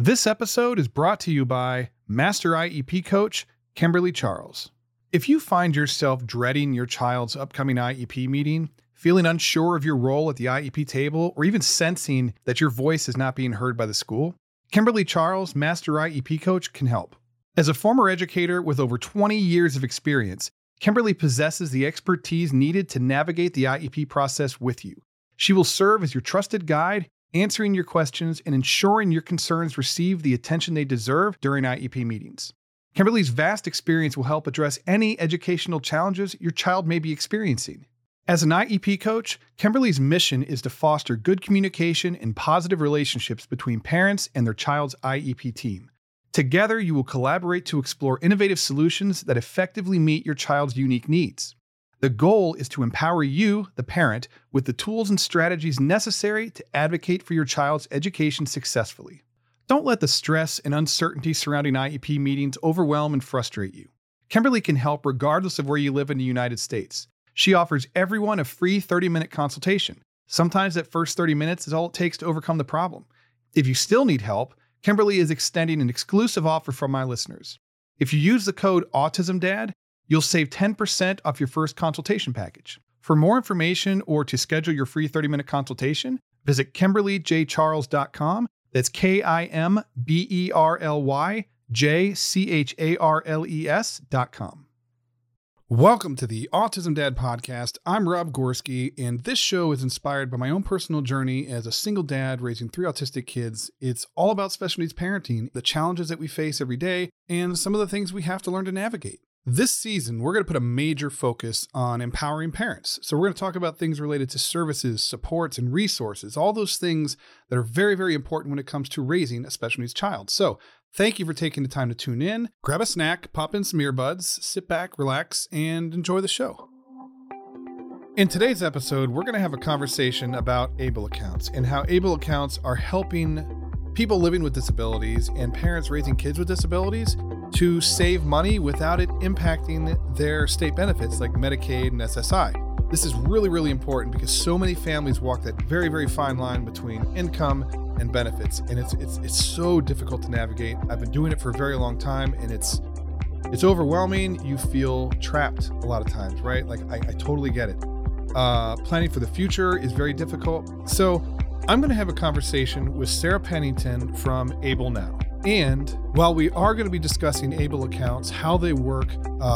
This episode is brought to you by Master IEP Coach Kimberly Charles. If you find yourself dreading your child's upcoming IEP meeting, feeling unsure of your role at the IEP table, or even sensing that your voice is not being heard by the school, Kimberly Charles, Master IEP Coach, can help. As a former educator with over 20 years of experience, Kimberly possesses the expertise needed to navigate the IEP process with you. She will serve as your trusted guide, answering your questions and ensuring your concerns receive the attention they deserve during IEP meetings. Kimberly's vast experience will help address any educational challenges your child may be experiencing. As an IEP coach, Kimberly's mission is to foster good communication and positive relationships between parents and their child's IEP team. Together, you will collaborate to explore innovative solutions that effectively meet your child's unique needs. The goal is to empower you, the parent, with the tools and strategies necessary to advocate for your child's education successfully. Don't let the stress and uncertainty surrounding IEP meetings overwhelm and frustrate you. Kimberly can help regardless of where you live in the United States. She offers everyone a free 30-minute consultation. Sometimes that first 30 minutes is all it takes to overcome the problem. If you still need help, Kimberly is extending an exclusive offer for my listeners. If you use the code AutismDad, you'll save 10% off your first consultation package. For more information or to schedule your free 30-minute consultation, visit KimberlyJCharles.com. That's KimberlyJCharles.com. Welcome to the Autism Dad Podcast. I'm Rob Gorski, and this show is inspired by my own personal journey as a single dad raising three autistic kids. It's all about special needs parenting, the challenges that we face every day, and some of the things we have to learn to navigate. This season, we're going to put a major focus on empowering parents. So we're going to talk about things related to services, supports, and resources, all those things that are very, very important when it comes to raising a special needs child. So thank you for taking the time to tune in. Grab a snack, pop in some earbuds, sit back, relax, and enjoy the show. In today's episode, we're going to have a conversation about ABLE accounts and how ABLE accounts are helping people living with disabilities and parents raising kids with disabilities to save money without it impacting their state benefits like Medicaid and SSI. This is really, really important because so many families walk that very, very fine line between income and benefits, and it's so difficult to navigate. I've been doing it for a very long time, and it's overwhelming. You feel trapped a lot of times, right? Like I totally get it. Planning for the future is very difficult. So I'm going to have a conversation with Sarah Pennington from ABLEnow. And while we are going to be discussing ABLE accounts, how they work,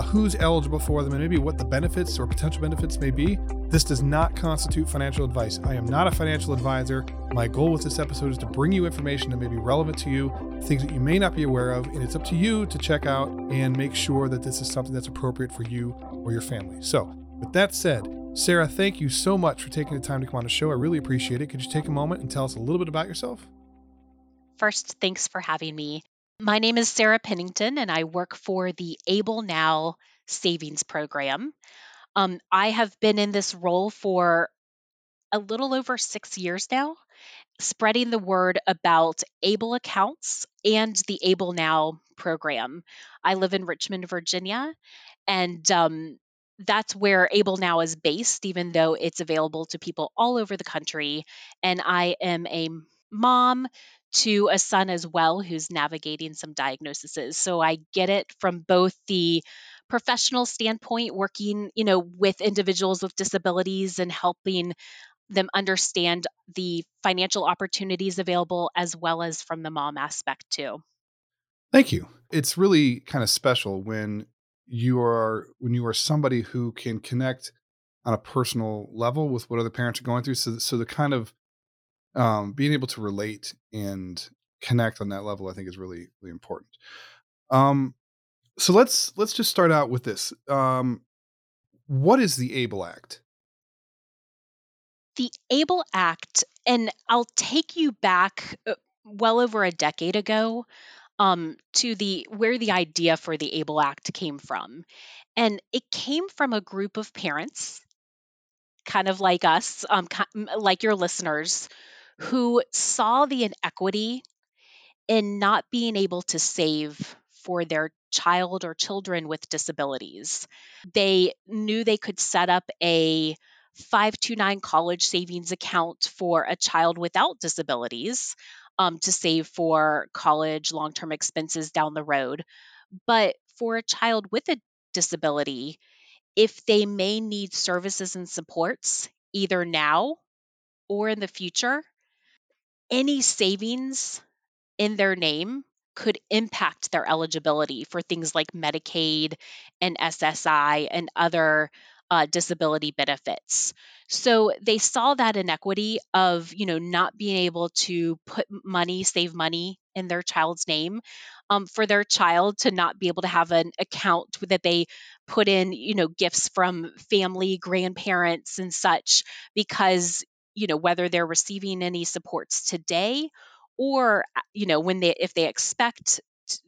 who's eligible for them, and maybe what the benefits or potential benefits may be, this does not constitute financial advice. I am not a financial advisor. My goal with this episode is to bring you information that may be relevant to you, things that you may not be aware of, and it's up to you to check out and make sure that this is something that's appropriate for you or your family. So with that said, Sarah, thank you so much for taking the time to come on the show. I really appreciate it. Could you take a moment and tell us a little bit about yourself? First, thanks for having me. My name is Sarah Pennington, and I work for the ABLEnow Savings Program. I have been in this role for a little over 6 years now, spreading the word about ABLE accounts and the ABLEnow program. I live in Richmond, Virginia, and that's where ABLEnow is based, even though it's available to people all over the country. And I am a mom to a son as well who's navigating some diagnoses. So I get it from both the professional standpoint, working, with individuals with disabilities and helping them understand the financial opportunities available, as well as from the mom aspect too. Thank you. It's really kind of special when you are somebody who can connect on a personal level with what other parents are going through. So the kind of being able to relate and connect on that level, I think, is really, really important. So let's just start out with this. What is the ABLE Act? The ABLE Act, and I'll take you back well over a decade ago to where the idea for the ABLE Act came from, and it came from a group of parents, kind of like us, like your listeners, who saw the inequity in not being able to save for their child or children with disabilities. They knew they could set up a 529 college savings account for a child without disabilities, to save for college, long-term expenses down the road. But for a child with a disability, if they may need services and supports either now or in the future, any savings in their name could impact their eligibility for things like Medicaid and SSI and other disability benefits. So they saw that inequity of, not being able to put money, save money in their child's name, for their child to not be able to have an account that they put in, gifts from family, grandparents, and such, because, whether they're receiving any supports today or, if they expect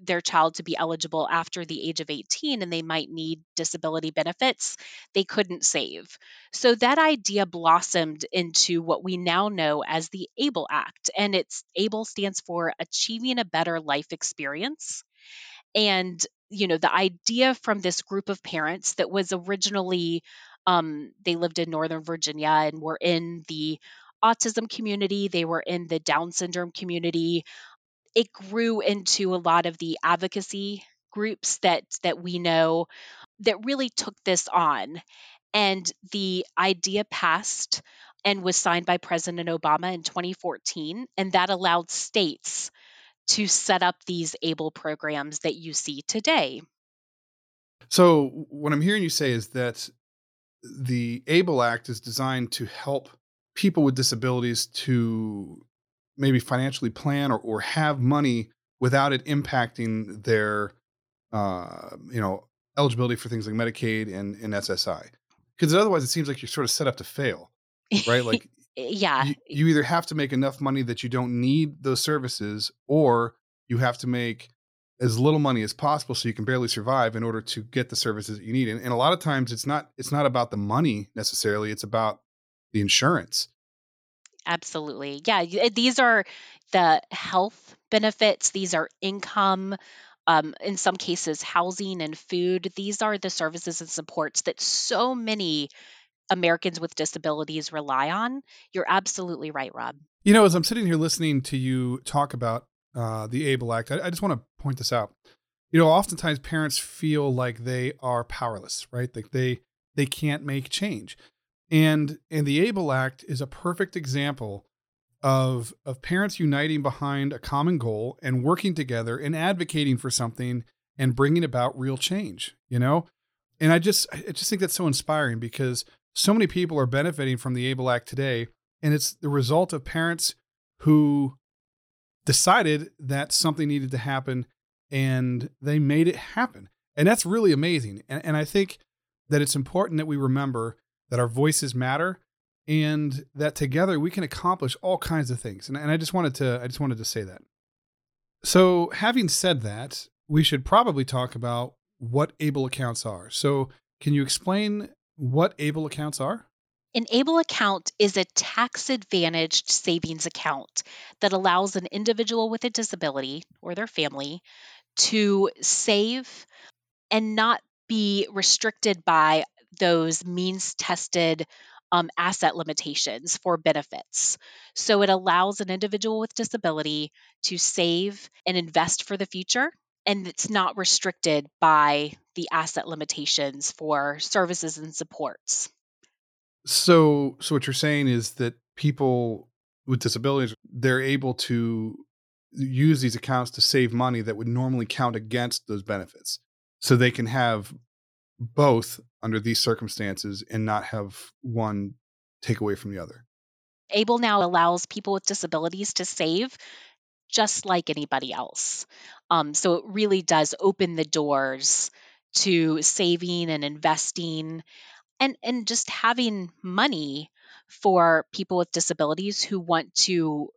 their child to be eligible after the age of 18 and they might need disability benefits, they couldn't save. So that idea blossomed into what we now know as the ABLE Act. And it's ABLE stands for Achieving a Better Life Experience. And, the idea from this group of parents that was originally, they lived in Northern Virginia and were in the autism community, they were in the Down syndrome community. It grew into a lot of the advocacy groups that we know that really took this on. And the idea passed and was signed by President Obama in 2014. And that allowed states to set up these ABLE programs that you see today. So what I'm hearing you say is that the ABLE Act is designed to help people with disabilities to maybe financially plan or have money without it impacting their, eligibility for things like Medicaid and SSI. Because otherwise it seems like you're sort of set up to fail, right? Like yeah, you either have to make enough money that you don't need those services, or you have to make as little money as possible so you can barely survive in order to get the services that you need. And a lot of times it's not about the money necessarily. It's about the insurance. Absolutely. Yeah. These are the health benefits. These are income, in some cases, housing and food. These are the services and supports that so many Americans with disabilities rely on. You're absolutely right, Rob. As I'm sitting here listening to you talk about the ABLE Act, I just want to point this out. Oftentimes parents feel like they are powerless, right? Like they can't make change. And the ABLE Act is a perfect example of parents uniting behind a common goal and working together and advocating for something and bringing about real change, And I just think that's so inspiring, because so many people are benefiting from the ABLE Act today, and it's the result of parents who decided that something needed to happen and they made it happen. And that's really amazing. And I think that it's important that we remember that our voices matter, and that together we can accomplish all kinds of things. And I just wanted to say that. So having said that, we should probably talk about what ABLE accounts are. So can you explain what ABLE accounts are? An ABLE account is a tax-advantaged savings account that allows an individual with a disability or their family to save and not be restricted by those means-tested asset limitations for benefits. So it allows an individual with disability to save and invest for the future, and it's not restricted by the asset limitations for services and supports. So what you're saying is that people with disabilities, they're able to use these accounts to save money that would normally count against those benefits. So they can have both under these circumstances and not have one take away from the other. ABLE Now allows people with disabilities to save just like anybody else. So it really does open the doors to saving and investing and just having money for people with disabilities who want to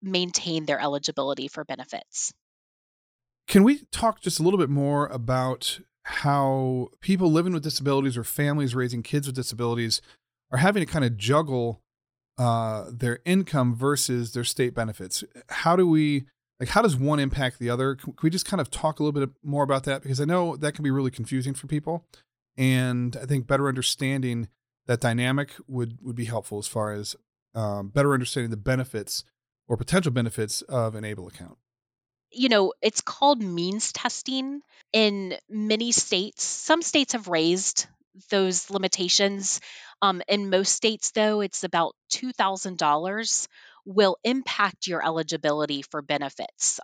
maintain their eligibility for benefits. Can we talk just a little bit more about how people living with disabilities or families raising kids with disabilities are having to kind of juggle their income versus their state benefits? How does one impact the other? Can we just kind of talk a little bit more about that? Because I know that can be really confusing for people. And I think better understanding that dynamic would be helpful as far as better understanding the benefits or potential benefits of an ABLE account? You know, it's called means testing in many states. Some states have raised those limitations. In most states, though, it's about $2,000 will impact your eligibility for benefits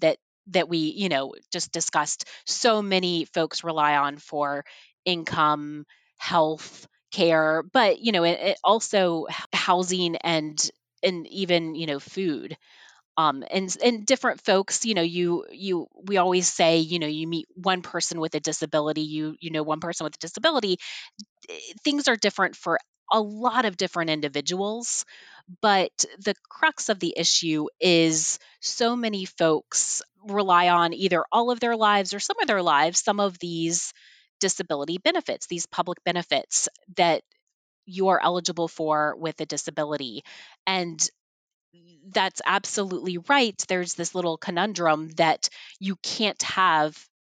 that we, you know, just discussed. So many folks rely on for income, health care, but, you know, it also housing and even, you know, food. And different folks, you know, we always say, you know, you meet one person with a disability, you know, one person with a disability, things are different for a lot of different individuals, but the crux of the issue is so many folks rely on either all of their lives or some of their lives, some of these disability benefits, these public benefits that you are eligible for with a disability. And that's absolutely right. There's this little conundrum that you can't have,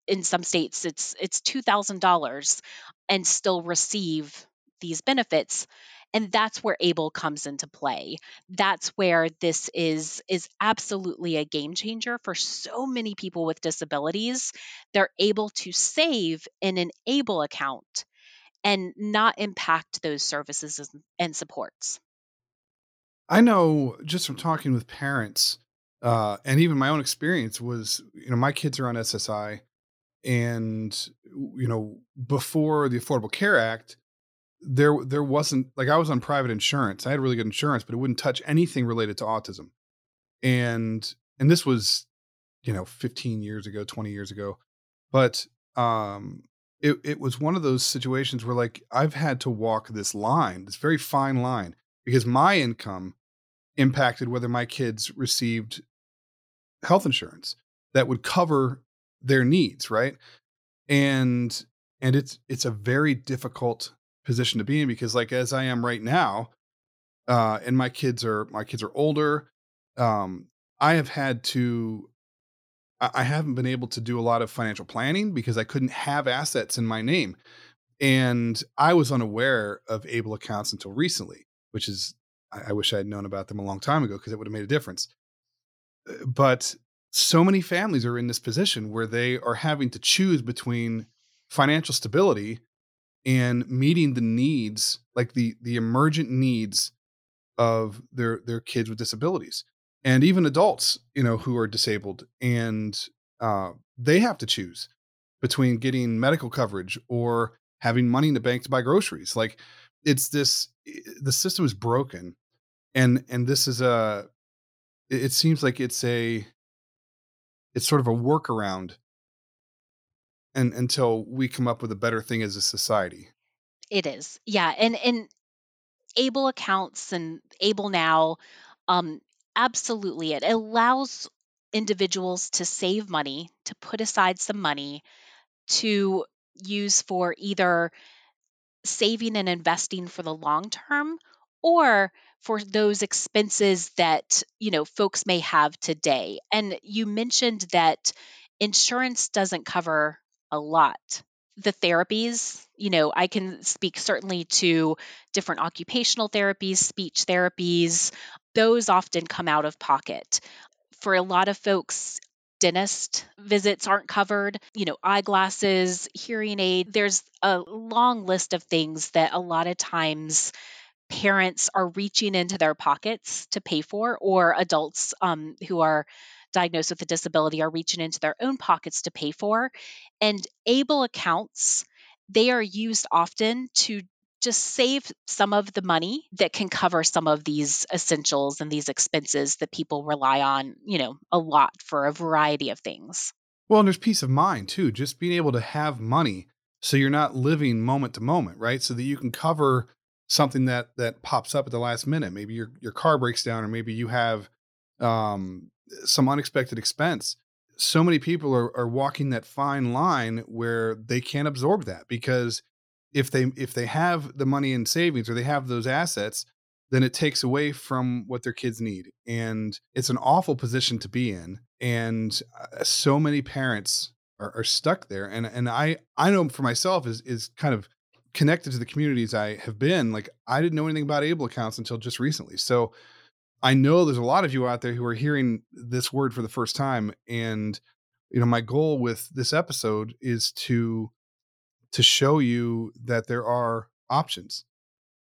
in some states, it's $2,000 and still receive these benefits. And that's where ABLE comes into play. That's where this is absolutely a game changer for so many people with disabilities. They're able to save in an ABLE account and not impact those services and supports. I know just from talking with parents and even my own experience was, you know, my kids are on SSI and, you know, before the Affordable Care Act, there wasn't, like, I was on private insurance. I had really good insurance, but it wouldn't touch anything related to autism. And this was, you know, 15 years ago, 20 years ago. But it was one of those situations where, like, I've had to walk this line, this very fine line, because my income impacted whether my kids received health insurance that would cover their needs, right? And it's a very difficult position to be in, because, like, as I am right now, and my kids are older, I haven't been able to do a lot of financial planning because I couldn't have assets in my name. And I was unaware of ABLE accounts until recently, which is, I wish I had known about them a long time ago because it would have made a difference. But so many families are in this position where they are having to choose between financial stability and meeting the needs, like the emergent needs of their kids with disabilities, and even adults, you know, who are disabled, and they have to choose between getting medical coverage or having money in the bank to buy groceries. Like, it's this, the system is broken, and this is it seems like it's sort of a workaround, and until we come up with a better thing as a society. It is. Yeah. And ABLE accounts and ABLEnow, absolutely. It allows individuals to save money, to put aside some money to use for either saving and investing for the long term, or for those expenses that, you know, folks may have today. And you mentioned that insurance doesn't cover a lot. The therapies, you know, I can speak certainly to different occupational therapies, speech therapies. Those often come out of pocket. For a lot of folks, dentist visits aren't covered, you know, eyeglasses, hearing aid. There's a long list of things that a lot of times parents are reaching into their pockets to pay for, or adults who are diagnosed with a disability are reaching into their own pockets to pay for. And ABLE accounts, they are used often to just save some of the money that can cover some of these essentials and these expenses that people rely on, you know, a lot for a variety of things. Well, and there's peace of mind too, just being able to have money so you're not living moment to moment, right? So that you can cover something that pops up at the last minute. Maybe your car breaks down, or maybe you have some unexpected expense. So many people are walking that fine line where they can't absorb that, because if they have the money in savings or they have those assets, then it takes away from what their kids need. And it's an awful position to be in. And so many parents are stuck there. And I know for myself is kind of connected to the communities I have been, like, I didn't know anything about ABLE accounts until just recently. So I know there's a lot of you out there who are hearing this word for the first time. And, you know, my goal with this episode is to show you that there are options.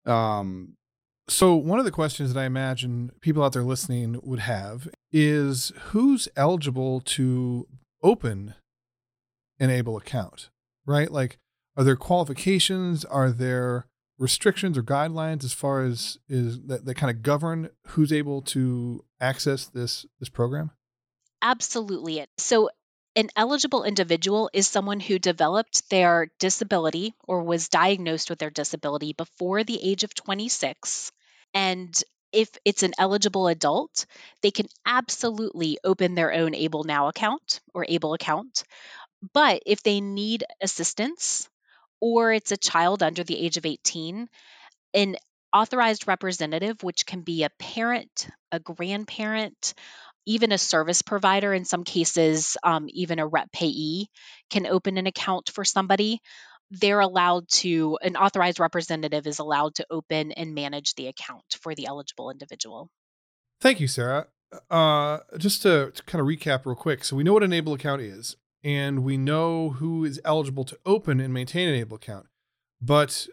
So one of the questions that I imagine people out there listening would have is, who's eligible to open an ABLE account, right? Like, are there qualifications? Are there restrictions or guidelines as far as that kind of govern who's able to access this program? Absolutely. So an eligible individual is someone who developed their disability or was diagnosed with their disability before the age of 26. And if it's an eligible adult, they can absolutely open their own AbleNow account or ABLE account. But if they need assistance, or it's a child under the age of 18, an authorized representative, which can be a parent, a grandparent, even a service provider, in some cases, even a rep payee, can open an account for somebody. An authorized representative is allowed to open and manage the account for the eligible individual. Thank you, Sarah. Just to kind of recap real quick. So we know what an ABLE account is, and we know who is eligible to open and maintain an ABLE account. But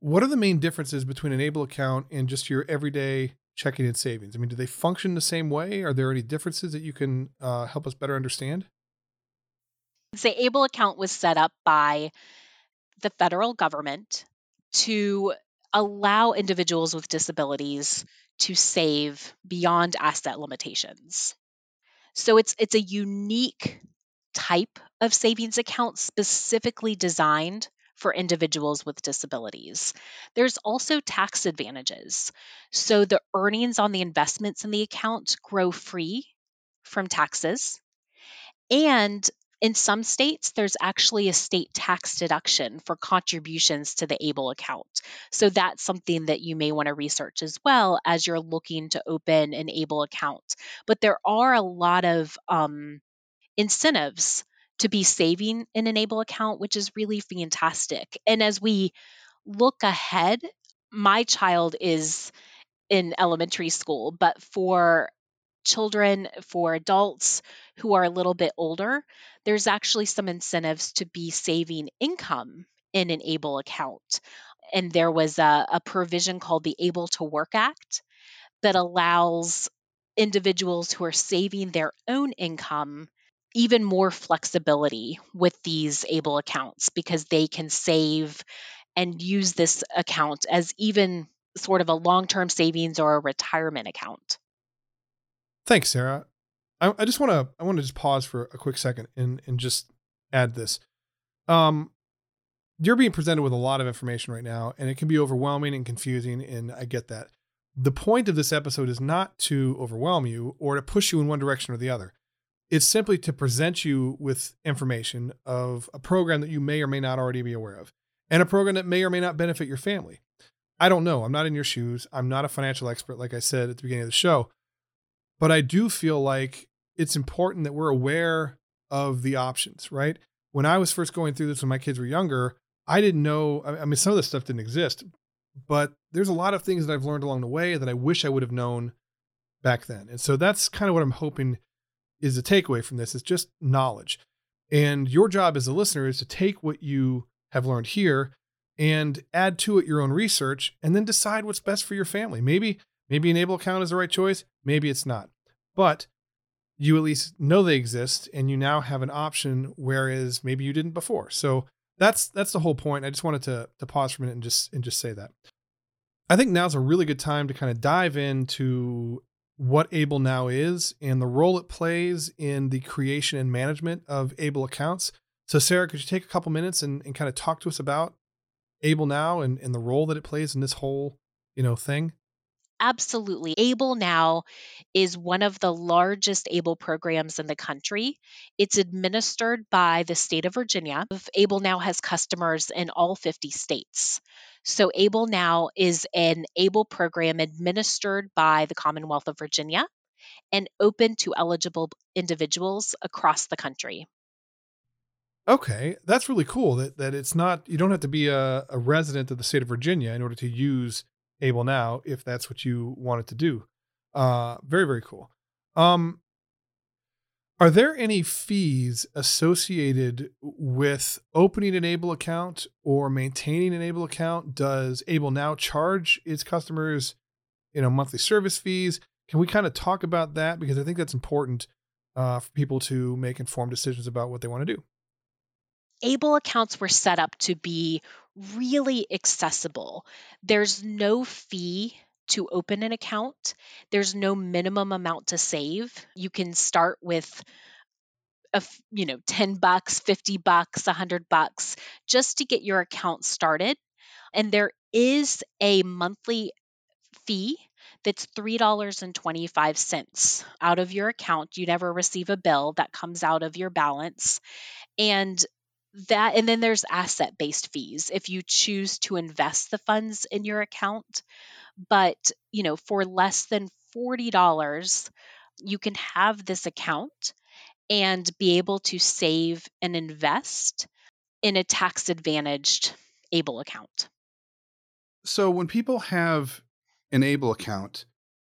what are the main differences between an ABLE account and just your everyday checking and savings? I mean, do they function the same way? Are there any differences that you can help us better understand? The ABLE account was set up by the federal government to allow individuals with disabilities to save beyond asset limitations. So it's a unique type of savings account specifically designed for individuals with disabilities. There's also tax advantages. So the earnings on the investments in the account grow free from taxes. And in some states, there's actually a state tax deduction for contributions to the ABLE account. So that's something that you may want to research as well as you're looking to open an ABLE account. But there are a lot of incentives to be saving in an ABLE account, which is really fantastic. And as we look ahead, my child is in elementary school, but for children, for adults who are a little bit older, there's actually some incentives to be saving income in an ABLE account. And there was a provision called the ABLE to Work Act that allows individuals who are saving their own income even more flexibility with these ABLE accounts, because they can save and use this account as even sort of a long-term savings or a retirement account. Thanks, Sarah. I want to just pause for a quick second and just add this. You're being presented with a lot of information right now, and it can be overwhelming and confusing, and I get that. The point of this episode is not to overwhelm you or to push you in one direction or the other. It's simply to present you with information of a program that you may or may not already be aware of, and a program that may or may not benefit your family. I don't know. I'm not in your shoes. I'm not a financial expert, like I said at the beginning of the show, but I do feel like it's important that we're aware of the options, right? When I was first going through this when my kids were younger, I didn't know. I mean, some of this stuff didn't exist, but there's a lot of things that I've learned along the way that I wish I would have known back then. And so that's kind of what I'm hoping is the takeaway from this. It's just knowledge. And your job as a listener is to take what you have learned here and add to it your own research, and then decide what's best for your family. Maybe an ABLE account is the right choice. Maybe it's not, but you at least know they exist and you now have an option, whereas maybe you didn't before. So that's the whole point. I just wanted to pause for a minute and just say that. I think now's a really good time to kind of dive into what ABLEnow is and the role it plays in the creation and management of ABLE accounts. So Sarah, could you take a couple minutes and kind of talk to us about ABLEnow and the role that it plays in this whole, thing? Absolutely. ABLEnow is one of the largest ABLE programs in the country. It's administered by the state of Virginia. ABLEnow has customers in all 50 states. So ABLEnow is an ABLE program administered by the Commonwealth of Virginia and open to eligible individuals across the country. Okay. That's really cool that it's not, you don't have to be a resident of the state of Virginia in order to use ABLEnow, if that's what you wanted to do. Very, very cool. Are there any fees associated with opening an ABLE account or maintaining an ABLE account? Does ABLE Now charge its customers, monthly service fees? Can we kind of talk about that? Because I think that's important for people to make informed decisions about what they want to do. ABLE accounts were set up to be really accessible. There's no fee to open an account. There's no minimum amount to save. You can start with $10, $50, $100 just to get your account started. And there is a monthly fee that's $3.25 out of your account. You never receive a bill. That comes out of your balance. And then there's asset-based fees if you choose to invest the funds in your account. But, for less than $40, you can have this account and be able to save and invest in a tax-advantaged ABLE account. So when people have an ABLE account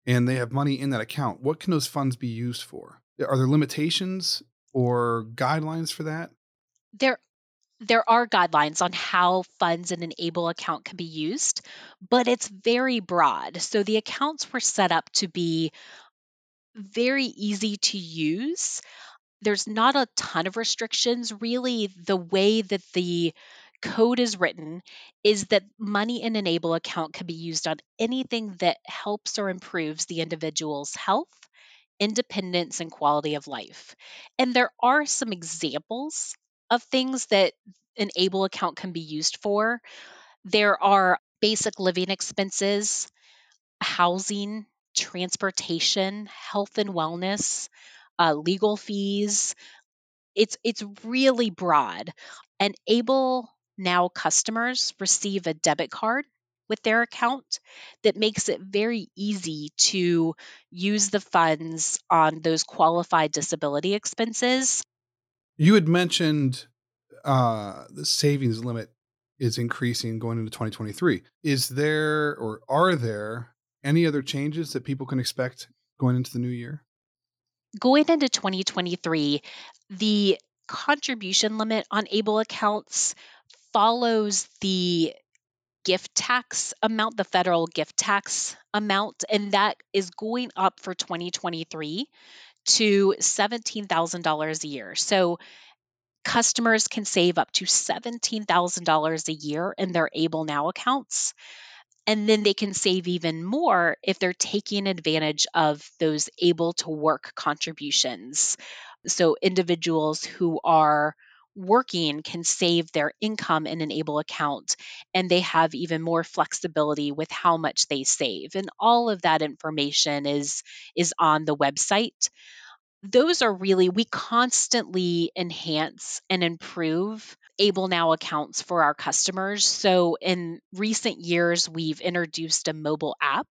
and they have money in that account, what can those funds be used for? Are there limitations or guidelines for that? There are guidelines on how funds in an ABLE account can be used, but it's very broad. So the accounts were set up to be very easy to use. There's not a ton of restrictions. Really, the way that the code is written is that money in an ABLE account can be used on anything that helps or improves the individual's health, independence, and quality of life. And there are some examples of things that an ABLE account can be used for. There are basic living expenses, housing, transportation, health and wellness, legal fees. It's really broad. And ABLE Now customers receive a debit card with their account that makes it very easy to use the funds on those qualified disability expenses. You had mentioned the savings limit is increasing going into 2023. Is there or are there any other changes that people can expect going into the new year? Going into 2023, the contribution limit on ABLE accounts follows the gift tax amount, the federal gift tax amount, and that is going up for 2023 to $17,000 a year. So customers can save up to $17,000 a year in their ABLE Now accounts. And then they can save even more if they're taking advantage of those ABLE to Work contributions. So individuals who are working can save their income in an ABLE account, and they have even more flexibility with how much they save. And all of that information is on the website. Those are really, we constantly enhance and improve ABLE Now accounts for our customers. So in recent years, we've introduced a mobile app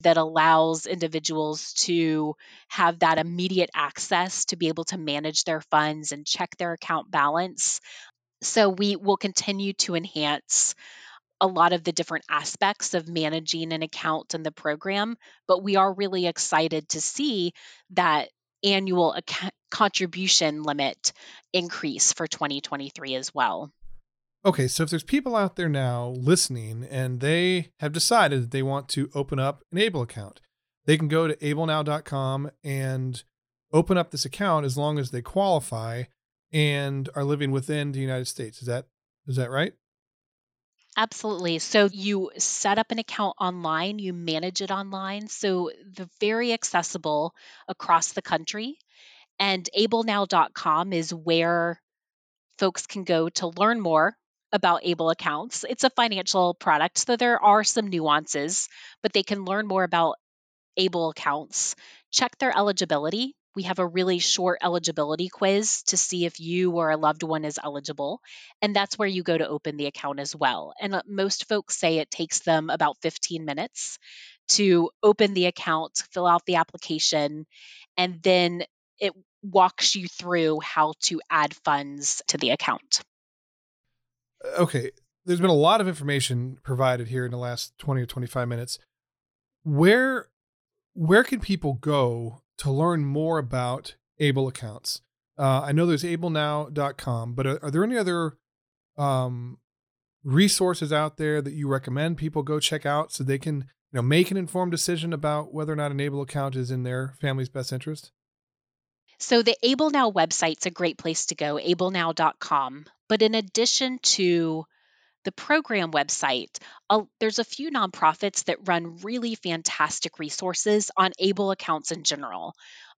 that allows individuals to have that immediate access to be able to manage their funds and check their account balance. So we will continue to enhance a lot of the different aspects of managing an account in the program, but we are really excited to see that annual contribution limit increase for 2023 as well. Okay, so if there's people out there now listening and they have decided that they want to open up an ABLE account, they can go to ablenow.com and open up this account as long as they qualify and are living within the United States. Is that right? Absolutely. So you set up an account online, you manage it online. So they're very accessible across the country. And ablenow.com is where folks can go to learn more about ABLE accounts. It's a financial product, so there are some nuances, but they can learn more about ABLE accounts, check their eligibility. We have a really short eligibility quiz to see if you or a loved one is eligible, and that's where you go to open the account as well. And most folks say it takes them about 15 minutes to open the account, fill out the application, and then it walks you through how to add funds to the account. Okay. There's been a lot of information provided here in the last 20 or 25 minutes. Where Where can people go to learn more about ABLE accounts? I know there's ablenow.com, but are there any other resources out there that you recommend people go check out so they can, you know, make an informed decision about whether or not an ABLE account is in their family's best interest? So the ABLE Now website's a great place to go, ablenow.com. But in addition to the program website, there's a few nonprofits that run really fantastic resources on ABLE accounts in general.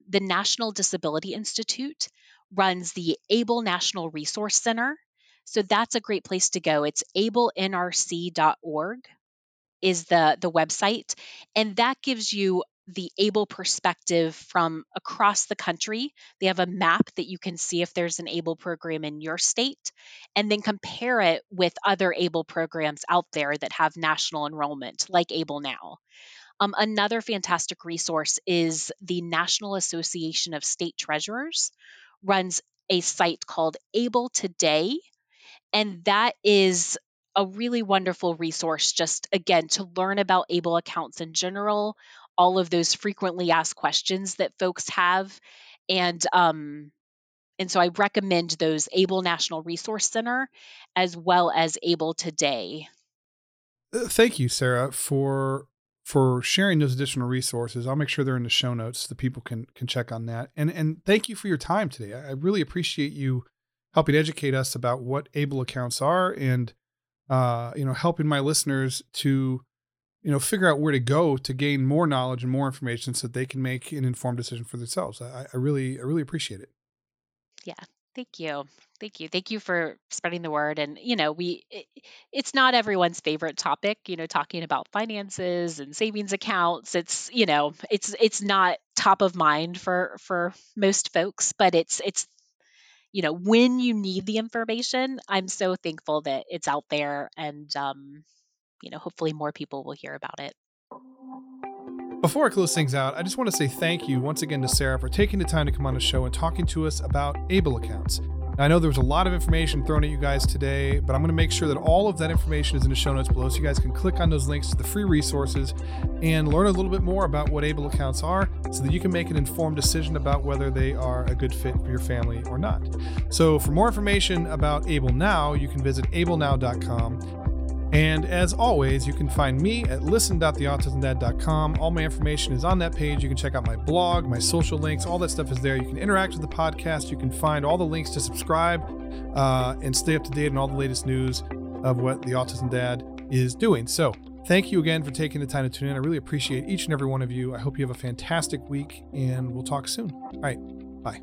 The National Disability Institute runs the ABLE National Resource Center. So that's a great place to go. It's ablenrc.org is the website. And that gives you the ABLE perspective from across the country. They have a map that you can see if there's an ABLE program in your state, and then compare it with other ABLE programs out there that have national enrollment, like ABLE Now. Another fantastic resource is the National Association of State Treasurers runs a site called ABLE Today, and that is a really wonderful resource just, again, to learn about ABLE accounts in general, all of those frequently asked questions that folks have. And so I recommend those, ABLE National Resource Center, as well as ABLE Today. Thank you, Sarah, for sharing those additional resources. I'll make sure they're in the show notes so that people can check on that. And thank you for your time today. I really appreciate you helping educate us about what ABLE accounts are and, you know, helping my listeners to, you know, figure out where to go to gain more knowledge and more information so that they can make an informed decision for themselves. I really appreciate it. Yeah. Thank you. Thank you for spreading the word. And, you know, it's not everyone's favorite topic, you know, talking about finances and savings accounts. It's, you know, it's not top of mind for most folks, but it's, you know, when you need the information, I'm so thankful that it's out there, and, you know, hopefully more people will hear about it. Before I close things out, I just want to say thank you once again to Sarah for taking the time to come on the show and talking to us about ABLE accounts. Now, I know there was a lot of information thrown at you guys today, but I'm going to make sure that all of that information is in the show notes below so you guys can click on those links to the free resources and learn a little bit more about what ABLE accounts are so that you can make an informed decision about whether they are a good fit for your family or not. So for more information about ABLE Now, you can visit ablenow.com. And as always, you can find me at listen.theautismdad.com. All my information is on that page. You can check out my blog, my social links, all that stuff is there. You can interact with the podcast. You can find all the links to subscribe and stay up to date on all the latest news of what The Autism Dad is doing. So thank you again for taking the time to tune in. I really appreciate each and every one of you. I hope you have a fantastic week, and we'll talk soon. All right, bye.